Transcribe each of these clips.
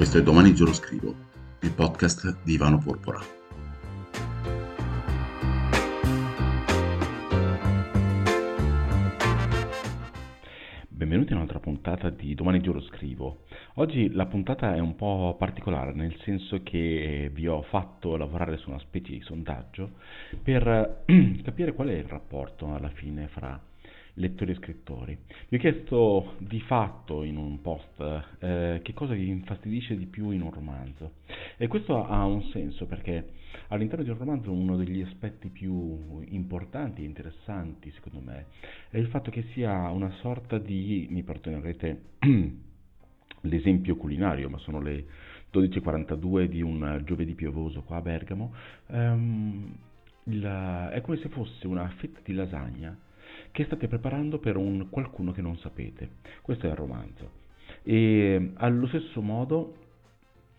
Questo è Domani Giuro Scrivo, il podcast di Ivano Porpora. Benvenuti a un'altra puntata di Domani Giuro Scrivo. Oggi la puntata è un po' particolare, nel senso che vi ho fatto lavorare su una specie di sondaggio per capire qual è il rapporto alla fine fra lettori e scrittori. Vi ho chiesto di fatto in un post che cosa vi infastidisce di più in un romanzo, e questo ha un senso perché all'interno di un romanzo uno degli aspetti più importanti e interessanti secondo me è il fatto che sia una sorta di, mi perdonerete l'esempio culinario, ma sono le 12:42 di un giovedì piovoso qua a Bergamo, è come se fosse una fetta di lasagna che state preparando per un qualcuno che non sapete. Questo è il romanzo. E allo stesso modo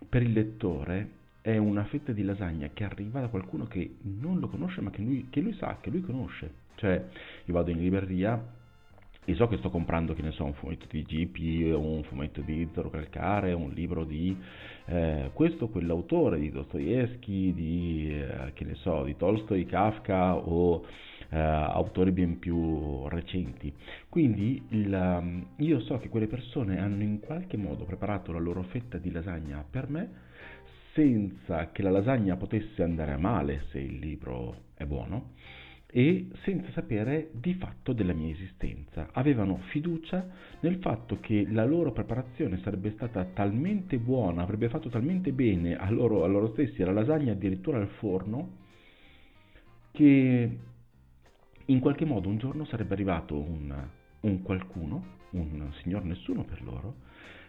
per il lettore è una fetta di lasagna che arriva da qualcuno che non lo conosce, ma che lui sa, che lui conosce. Cioè, io vado in libreria e so che sto comprando, che ne so, un fumetto di G.P., un fumetto di Zero Calcare, un libro di questo o quell'autore, di Dostoevskij, di Tolstoi, Kafka o autori ben più recenti. Quindi io so che quelle persone hanno in qualche modo preparato la loro fetta di lasagna per me, senza che la lasagna potesse andare a male se il libro è buono, e senza sapere di fatto della mia esistenza. Avevano fiducia nel fatto che la loro preparazione sarebbe stata talmente buona, avrebbe fatto talmente bene a loro stessi, alla lasagna addirittura al forno, che in qualche modo un giorno sarebbe arrivato un qualcuno, un signor nessuno per loro,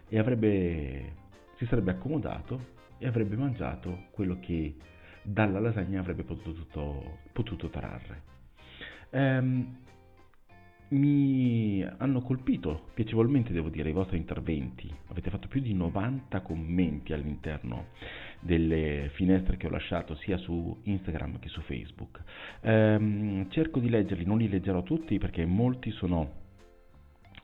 e si sarebbe accomodato e avrebbe mangiato quello che dalla lasagna avrebbe potuto trarre. Mi hanno colpito piacevolmente, devo dire, i vostri interventi. Avete fatto più di 90 commenti all'interno delle finestre che ho lasciato sia su Instagram che su Facebook. Cerco di leggerli, non li leggerò tutti perché molti sono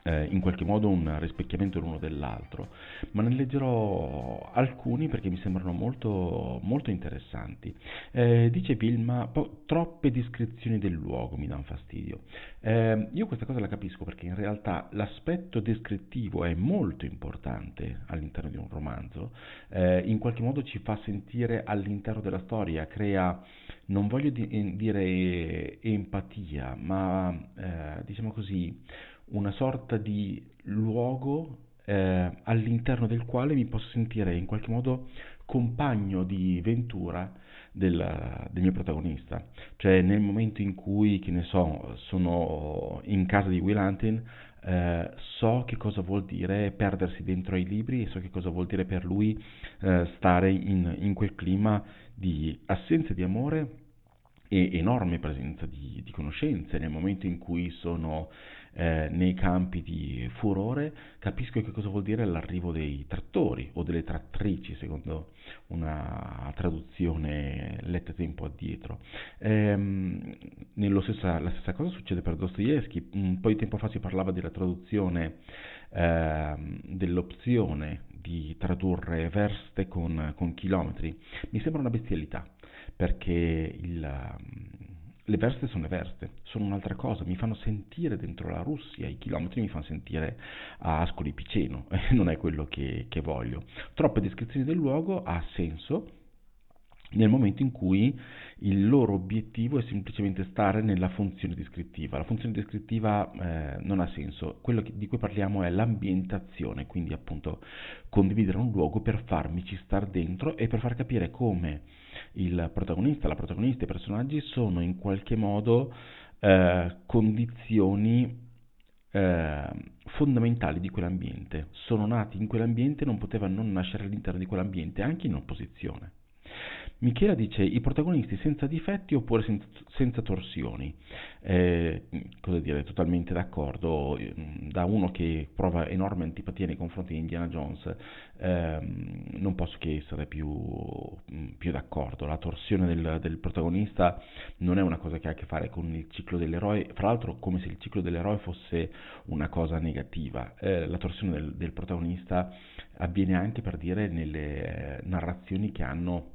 in qualche modo un rispecchiamento l'uno dell'altro, ma ne leggerò alcuni perché mi sembrano molto, molto interessanti. Dice Vilma, troppe descrizioni del luogo mi danno fastidio. Io questa cosa la capisco perché in realtà l'aspetto descrittivo è molto importante all'interno di un romanzo, in qualche modo ci fa sentire all'interno della storia, crea, non voglio dire empatia, ma diciamo così, una sorta di luogo all'interno del quale mi posso sentire in qualche modo compagno di ventura del mio protagonista. Cioè, nel momento in cui, che ne so, sono in casa di Will Hunting, so che cosa vuol dire perdersi dentro ai libri e so che cosa vuol dire per lui stare in quel clima di assenza di amore e enorme presenza di conoscenze. Nel momento in cui sono nei campi di furore, capisco che cosa vuol dire l'arrivo dei trattori o delle trattrici, secondo una traduzione letta tempo addietro. La stessa cosa succede per Dostoevskij. Un po' di tempo fa si parlava della traduzione, dell'opzione di tradurre verste con chilometri. Mi sembra una bestialità, perché le verste sono le verste, sono un'altra cosa, mi fanno sentire dentro la Russia, i chilometri mi fanno sentire a Ascoli Piceno, non è quello che voglio. Troppe descrizioni del luogo ha senso nel momento in cui il loro obiettivo è semplicemente stare nella funzione descrittiva. La funzione descrittiva non ha senso, quello di cui parliamo è l'ambientazione, quindi appunto condividere un luogo per farmici star dentro e per far capire come il protagonista, la protagonista, i personaggi sono in qualche modo condizioni fondamentali di quell'ambiente, sono nati in quell'ambiente, non poteva non nascere all'interno di quell'ambiente, anche in opposizione. Michela dice i protagonisti senza difetti oppure senza torsioni. Cosa dire, totalmente d'accordo. Da uno che prova enorme antipatia nei confronti di Indiana Jones, non posso che essere più d'accordo. La torsione del protagonista non è una cosa che ha a che fare con il ciclo dell'eroe, fra l'altro come se il ciclo dell'eroe fosse una cosa negativa. La torsione del protagonista avviene anche, per dire, nelle narrazioni che hanno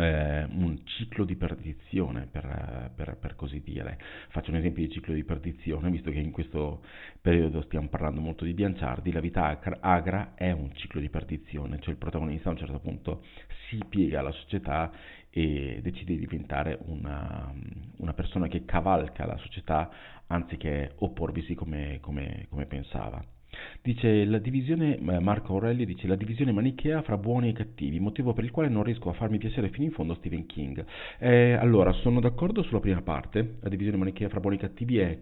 un ciclo di perdizione, per così dire. Faccio un esempio di ciclo di perdizione, visto che in questo periodo stiamo parlando molto di Bianciardi. La vita agra è un ciclo di perdizione, cioè il protagonista a un certo punto si piega alla società e decide di diventare una persona che cavalca la società anziché opporvisi come pensava. Dice la divisione, Marco Aurelio dice la divisione manichea fra buoni e cattivi, motivo per il quale non riesco a farmi piacere fino in fondo Stephen King. Allora, sono d'accordo sulla prima parte, la divisione manichea fra buoni e cattivi è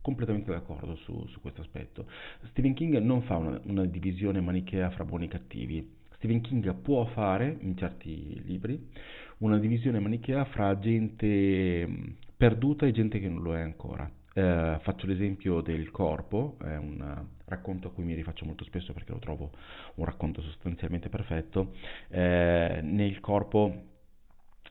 completamente d'accordo su questo aspetto. Stephen King non fa una divisione manichea fra buoni e cattivi. Stephen King può fare, in certi libri, una divisione manichea fra gente perduta e gente che non lo è ancora. Faccio l'esempio del corpo, è un racconto a cui mi rifaccio molto spesso perché lo trovo un racconto sostanzialmente perfetto. Nel corpo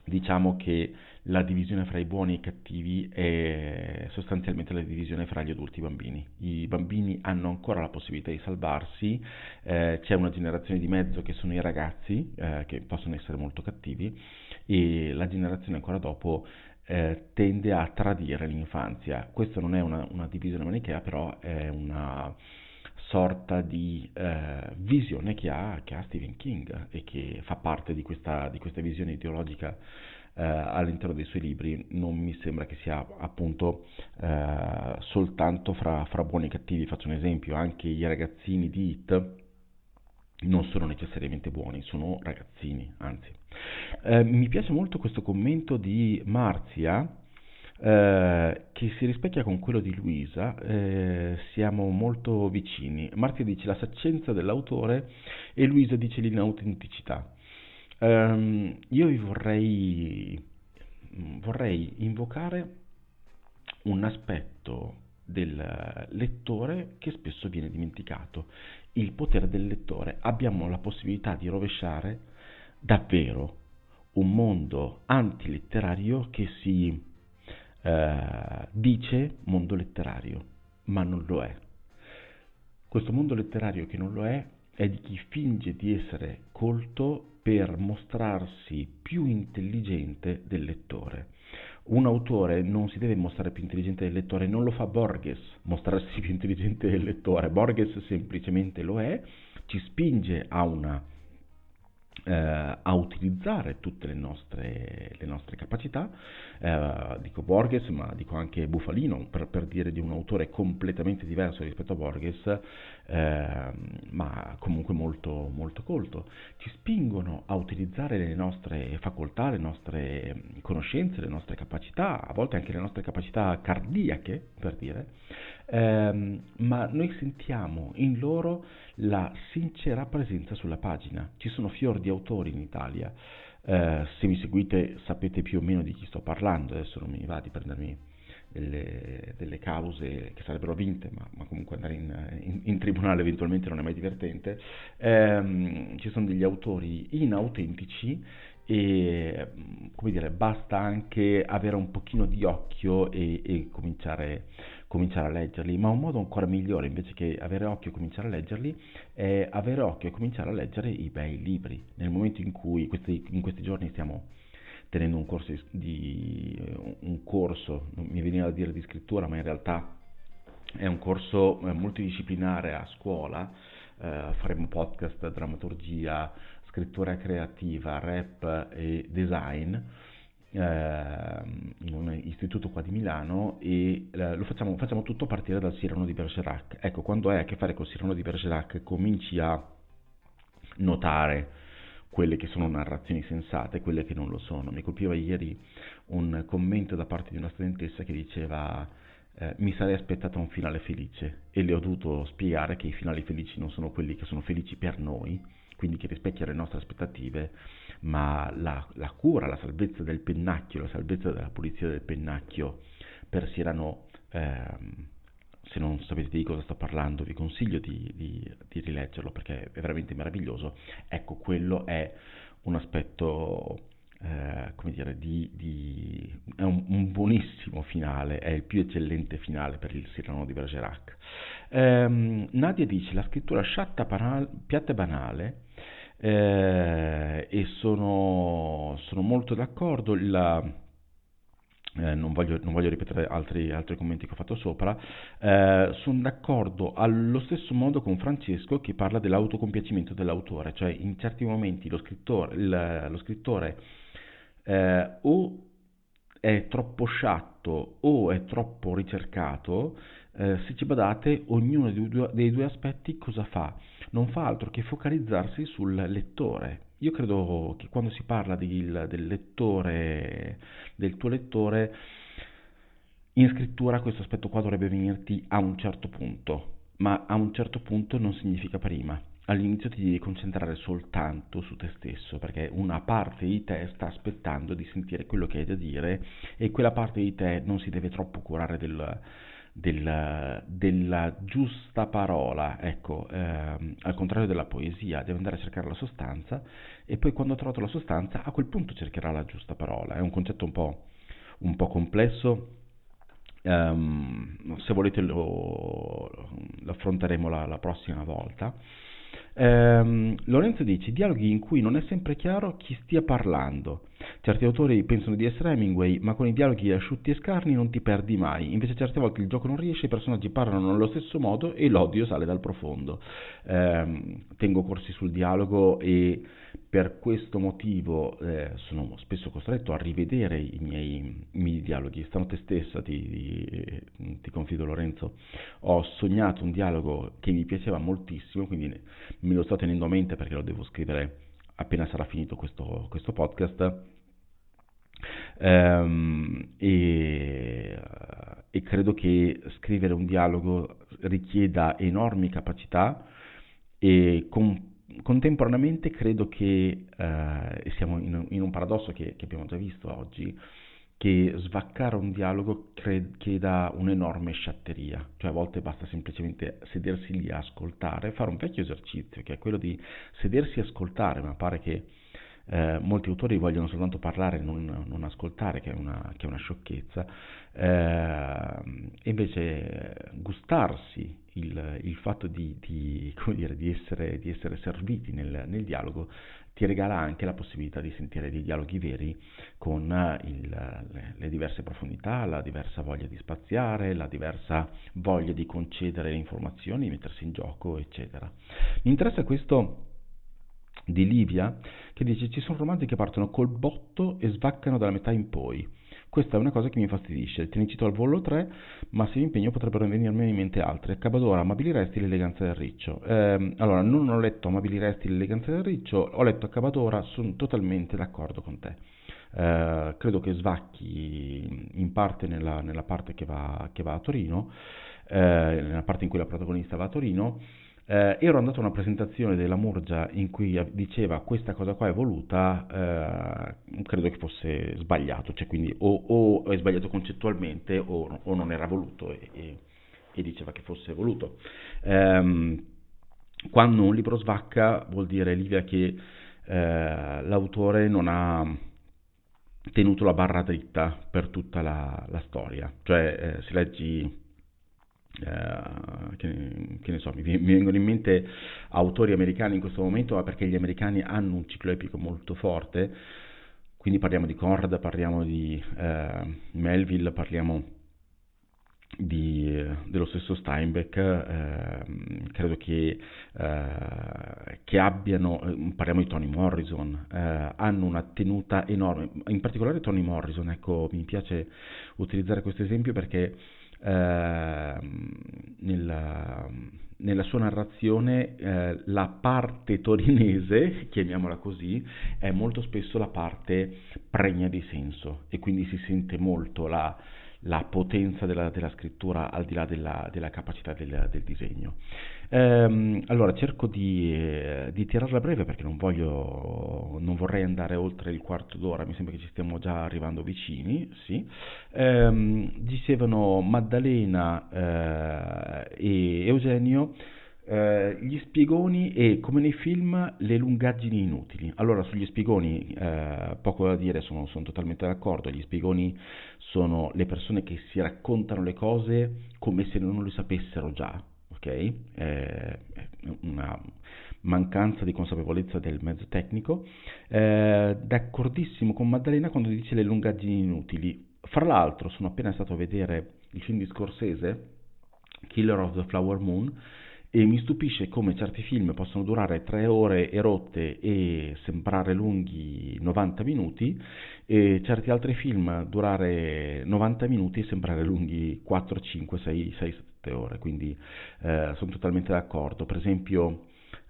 diciamo che la divisione fra i buoni e i cattivi è sostanzialmente la divisione fra gli adulti e i bambini. I bambini hanno ancora la possibilità di salvarsi, c'è una generazione di mezzo che sono i ragazzi, che possono essere molto cattivi, e la generazione ancora dopo tende a tradire l'infanzia. Questa non è una divisione manichea, però è una sorta di visione che ha Stephen King e che fa parte di questa visione ideologica all'interno dei suoi libri. Non mi sembra che sia appunto soltanto fra buoni e cattivi. Faccio un esempio, anche i ragazzini di It non sono necessariamente buoni, sono ragazzini, anzi. Mi piace molto questo commento di Marzia, che si rispecchia con quello di Luisa, siamo molto vicini. Marzia dice la saccenza dell'autore e Luisa dice l'inautenticità. Io vi vorrei invocare un aspetto del lettore che spesso viene dimenticato: il potere del lettore. Abbiamo la possibilità di rovesciare davvero un mondo antilitterario che si dice mondo letterario, ma non lo è. Questo mondo letterario che non lo è di chi finge di essere colto per mostrarsi più intelligente del lettore. Un autore non si deve mostrare più intelligente del lettore, non lo fa Borges, mostrarsi più intelligente del lettore. Borges semplicemente lo è, ci spinge a utilizzare tutte le nostre capacità. Dico Borges, ma dico anche Bufalino, per dire di un autore completamente diverso rispetto a Borges, ma comunque molto, molto colto. Ci spingono a utilizzare le nostre facoltà, le nostre conoscenze, le nostre capacità, a volte anche le nostre capacità cardiache, per dire, ma noi sentiamo in loro la sincera presenza sulla pagina. Ci sono fior di autori in Italia, se mi seguite sapete più o meno di chi sto parlando, adesso non mi va di prendermi delle cause che sarebbero vinte, ma comunque andare in tribunale eventualmente non è mai divertente. Ci sono degli autori inautentici e, come dire, basta anche avere un pochino di occhio e cominciare a leggerli, ma un modo ancora migliore invece che avere occhio e cominciare a leggerli è avere occhio e cominciare a leggere i bei libri. Nel momento in cui in questi giorni stiamo tenendo un corso, mi veniva a dire di scrittura, ma in realtà è un corso multidisciplinare a scuola, faremo podcast, drammaturgia, scrittura creativa, rap e design, in un istituto qua di Milano, e lo facciamo tutto a partire dal Cyrano di Bergerac. Ecco, quando hai a che fare col Cyrano di Bergerac cominci a notare quelle che sono narrazioni sensate, quelle che non lo sono. Mi colpiva ieri un commento da parte di una studentessa che diceva mi sarei aspettata un finale felice, e le ho dovuto spiegare che i finali felici non sono quelli che sono felici per noi, quindi che rispecchia le nostre aspettative, ma la cura, la salvezza del pennacchio, la salvezza della pulizia del pennacchio per Cyrano, se non sapete di cosa sto parlando vi consiglio di rileggerlo perché è veramente meraviglioso. Ecco, quello è un aspetto, è un buonissimo finale, è il più eccellente finale per il Cyrano di Bergerac. Nadia dice: la scrittura sciatta, piatta e banale, e sono molto d'accordo. Non voglio ripetere altri commenti che ho fatto sopra. Sono d'accordo allo stesso modo con Francesco, che parla dell'autocompiacimento dell'autore, cioè in certi momenti lo scrittore o è troppo sciatto o è troppo ricercato. Se ci badate, ognuno dei due aspetti cosa fa? Non fa altro che focalizzarsi sul lettore. Io credo che quando si parla del lettore, del tuo lettore, in scrittura questo aspetto qua dovrebbe venirti a un certo punto, ma a un certo punto non significa prima. All'inizio ti devi concentrare soltanto su te stesso, perché una parte di te sta aspettando di sentire quello che hai da dire e quella parte di te non si deve troppo curare della giusta parola, ecco, al contrario della poesia, deve andare a cercare la sostanza e poi quando ha trovato la sostanza a quel punto cercherà la giusta parola. È un concetto un po' complesso, se volete lo affronteremo la prossima volta. Lorenzo dice: dialoghi in cui non è sempre chiaro chi stia parlando. Certi autori pensano di essere Hemingway, ma con i dialoghi asciutti e scarni non ti perdi mai. Invece certe volte il gioco non riesce, i personaggi parlano nello stesso modo e l'odio sale dal profondo. Tengo corsi sul dialogo e per questo motivo sono spesso costretto a rivedere i miei dialoghi. Stanotte stessa, ti confido Lorenzo, ho sognato un dialogo che mi piaceva moltissimo, quindi me lo sto tenendo a mente perché lo devo scrivere appena sarà finito questo podcast, e credo che scrivere un dialogo richieda enormi capacità e contemporaneamente credo che siamo in un paradosso che abbiamo già visto oggi, che svaccare un dialogo chieda un'enorme sciatteria, cioè a volte basta semplicemente sedersi lì a ascoltare, fare un vecchio esercizio che è quello di sedersi e ascoltare, ma pare che molti autori vogliono soltanto parlare e non ascoltare, che è una sciocchezza, e invece gustarsi il fatto di essere serviti nel dialogo ti regala anche la possibilità di sentire dei dialoghi veri con le diverse profondità, la diversa voglia di spaziare, la diversa voglia di concedere le informazioni, di mettersi in gioco, eccetera. Mi interessa questo di Livia, che dice: ci sono romanzi che partono col botto e svaccano dalla metà in poi. Questa è una cosa che mi infastidisce, te ne cito al volo 3, ma se mi impegno potrebbero venirmi in mente altre. Cabadora, Amabili Resti, L'eleganza del riccio. Allora, non ho letto Amabili Resti, L'eleganza del riccio, ho letto Cabadora, sono totalmente d'accordo con te. Credo che svacchi in parte nella parte che va a Torino, nella parte in cui la protagonista va a Torino. Ero andato a una presentazione della Murgia in cui diceva questa cosa qua è voluta, credo che fosse sbagliato, cioè quindi o è sbagliato concettualmente o non era voluto e diceva che fosse voluto. Quando un libro svacca vuol dire, Livia, che l'autore non ha tenuto la barra dritta per tutta la storia, cioè se leggi... che ne so, mi vengono in mente autori americani in questo momento perché gli americani hanno un ciclo epico molto forte, quindi parliamo di Conrad, parliamo di Melville, parliamo dello stesso Steinbeck, credo che abbiano, parliamo di Toni Morrison, hanno una tenuta enorme, in particolare Toni Morrison, ecco, mi piace utilizzare questo esempio perché nella sua narrazione la parte torinese, chiamiamola così, è molto spesso la parte pregna di senso, e quindi si sente molto la potenza della scrittura al di là della capacità del disegno. Allora cerco di tirarla breve, perché non vorrei andare oltre il quarto d'ora, mi sembra che ci stiamo già arrivando vicini, sì. Dicevano Maddalena e Eugenio, gli spiegoni e, come nei film, le lungaggini inutili. Allora, sugli spiegoni poco da dire, sono totalmente d'accordo. Gli spiegoni sono le persone che si raccontano le cose come se non le sapessero già, ok? È una mancanza di consapevolezza del mezzo tecnico. D'accordissimo con Maddalena quando dice le lungaggini inutili. Fra l'altro sono appena stato a vedere il film di Scorsese, Killer of the Flower Moon, e mi stupisce come certi film possono durare 3 ore e rotte e sembrare lunghi 90 minuti, e certi altri film durare 90 minuti e sembrare lunghi 4, 5, 6, 6, 7 ore, quindi sono totalmente d'accordo. Per esempio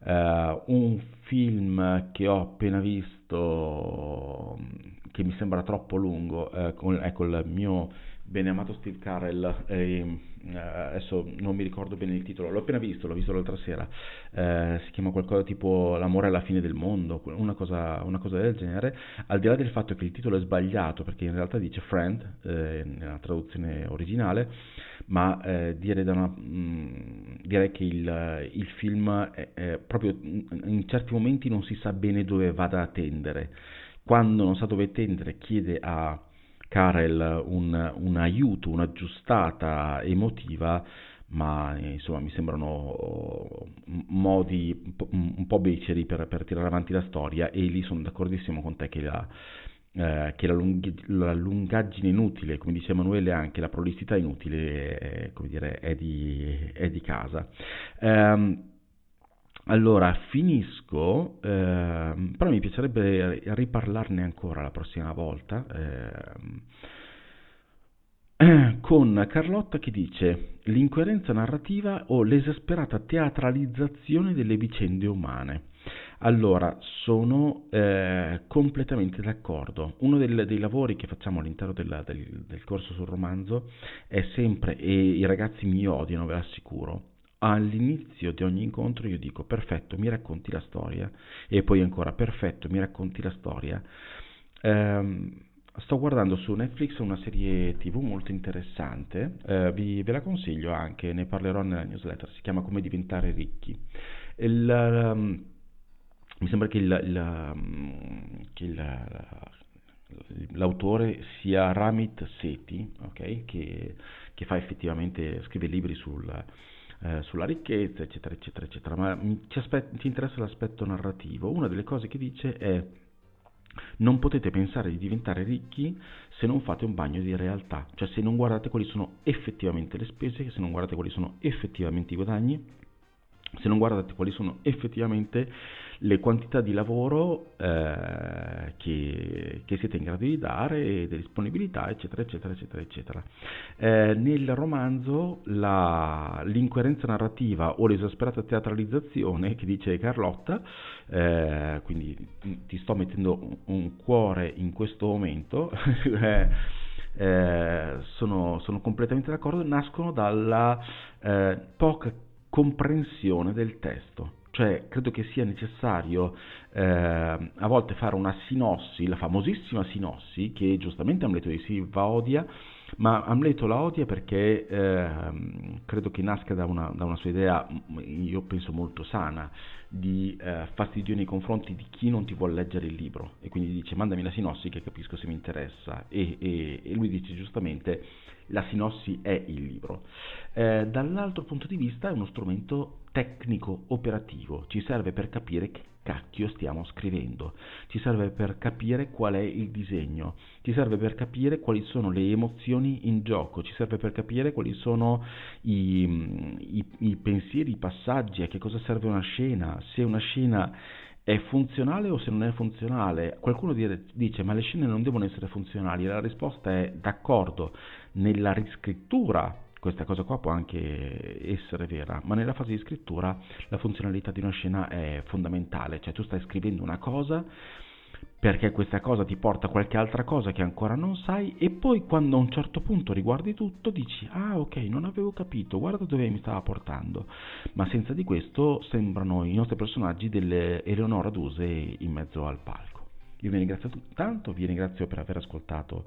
un film che ho appena visto che mi sembra troppo lungo, ecco, il mio beneamato Steve Carrell, adesso non mi ricordo bene il titolo, l'ho appena visto l'altra sera, si chiama qualcosa tipo L'amore alla fine del mondo, una cosa del genere, al di là del fatto che il titolo è sbagliato, perché in realtà dice Friend nella traduzione originale, ma direi che il film è proprio, in certi momenti non si sa bene dove vada a tendere. Quando non sa dove tendere chiede a Carrell un aiuto, una giustata emotiva, ma insomma mi sembrano modi un po' beceri per tirare avanti la storia, e lì sono d'accordissimo con te che la lungaggine inutile, come dice Emanuele, anche la prolissità inutile è di casa. Allora, finisco, però mi piacerebbe riparlarne ancora la prossima volta, con Carlotta che dice l'incoerenza narrativa o l'esasperata teatralizzazione delle vicende umane. Allora, sono completamente d'accordo. Uno dei lavori che facciamo all'interno del corso sul romanzo è sempre, e i ragazzi mi odiano, ve l'assicuro, all'inizio di ogni incontro io dico perfetto, mi racconti la storia, e poi ancora perfetto, mi racconti la storia. Sto guardando su Netflix una serie TV molto interessante, ve la consiglio anche, ne parlerò nella newsletter, si chiama Come diventare ricchi. Mi sembra che l'autore sia Ramit Sethi, okay? Che fa effettivamente, scrive libri sulla ricchezza, eccetera eccetera eccetera, ma ci interessa l'aspetto narrativo. Una delle cose che dice è: non potete pensare di diventare ricchi se non fate un bagno di realtà, cioè se non guardate quali sono effettivamente le spese, se non guardate quali sono effettivamente i guadagni, se non guardate quali sono effettivamente le quantità di lavoro che siete in grado di dare, e delle disponibilità, eccetera, eccetera, eccetera, eccetera. Nel romanzo l'incoerenza narrativa o l'esasperata teatralizzazione che dice Carlotta, quindi ti sto mettendo un cuore in questo momento, sono completamente d'accordo, nascono dalla poca comprensione del testo. Cioè, credo che sia necessario a volte fare una sinossi, la famosissima sinossi, che giustamente Amleto De Silva odia, ma Amleto la odia perché credo che nasca da una sua idea, io penso molto sana, di fastidio nei confronti di chi non ti vuole leggere il libro, e quindi dice mandami la sinossi che capisco se mi interessa, e lui dice giustamente la sinossi è il libro. Dall'altro punto di vista è uno strumento tecnico operativo, ci serve per capire che cacchio stiamo scrivendo, ci serve per capire qual è il disegno, ci serve per capire quali sono le emozioni in gioco, ci serve per capire quali sono i pensieri, i passaggi, a che cosa serve una scena, se una scena è funzionale o se non è funzionale. Qualcuno dice ma le scene non devono essere funzionali, e la risposta è d'accordo, nella riscrittura questa cosa qua può anche essere vera, ma nella fase di scrittura la funzionalità di una scena è fondamentale, cioè tu stai scrivendo una cosa perché questa cosa ti porta a qualche altra cosa che ancora non sai, e poi quando a un certo punto riguardi tutto dici ah ok, non avevo capito, guarda dove mi stava portando. Ma senza di questo sembrano i nostri personaggi delle Eleonora Duse in mezzo al palco. Io vi ringrazio tanto, vi ringrazio per aver ascoltato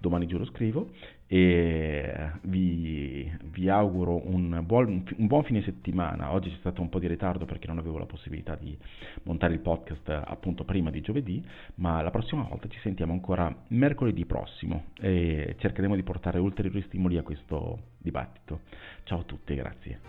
Domani Giuro Scrivo e vi auguro un buon fine settimana. Oggi c'è stato un po' di ritardo perché non avevo la possibilità di montare il podcast appunto prima di giovedì, ma la prossima volta ci sentiamo ancora mercoledì prossimo e cercheremo di portare ulteriori stimoli a questo dibattito. Ciao a tutti, grazie.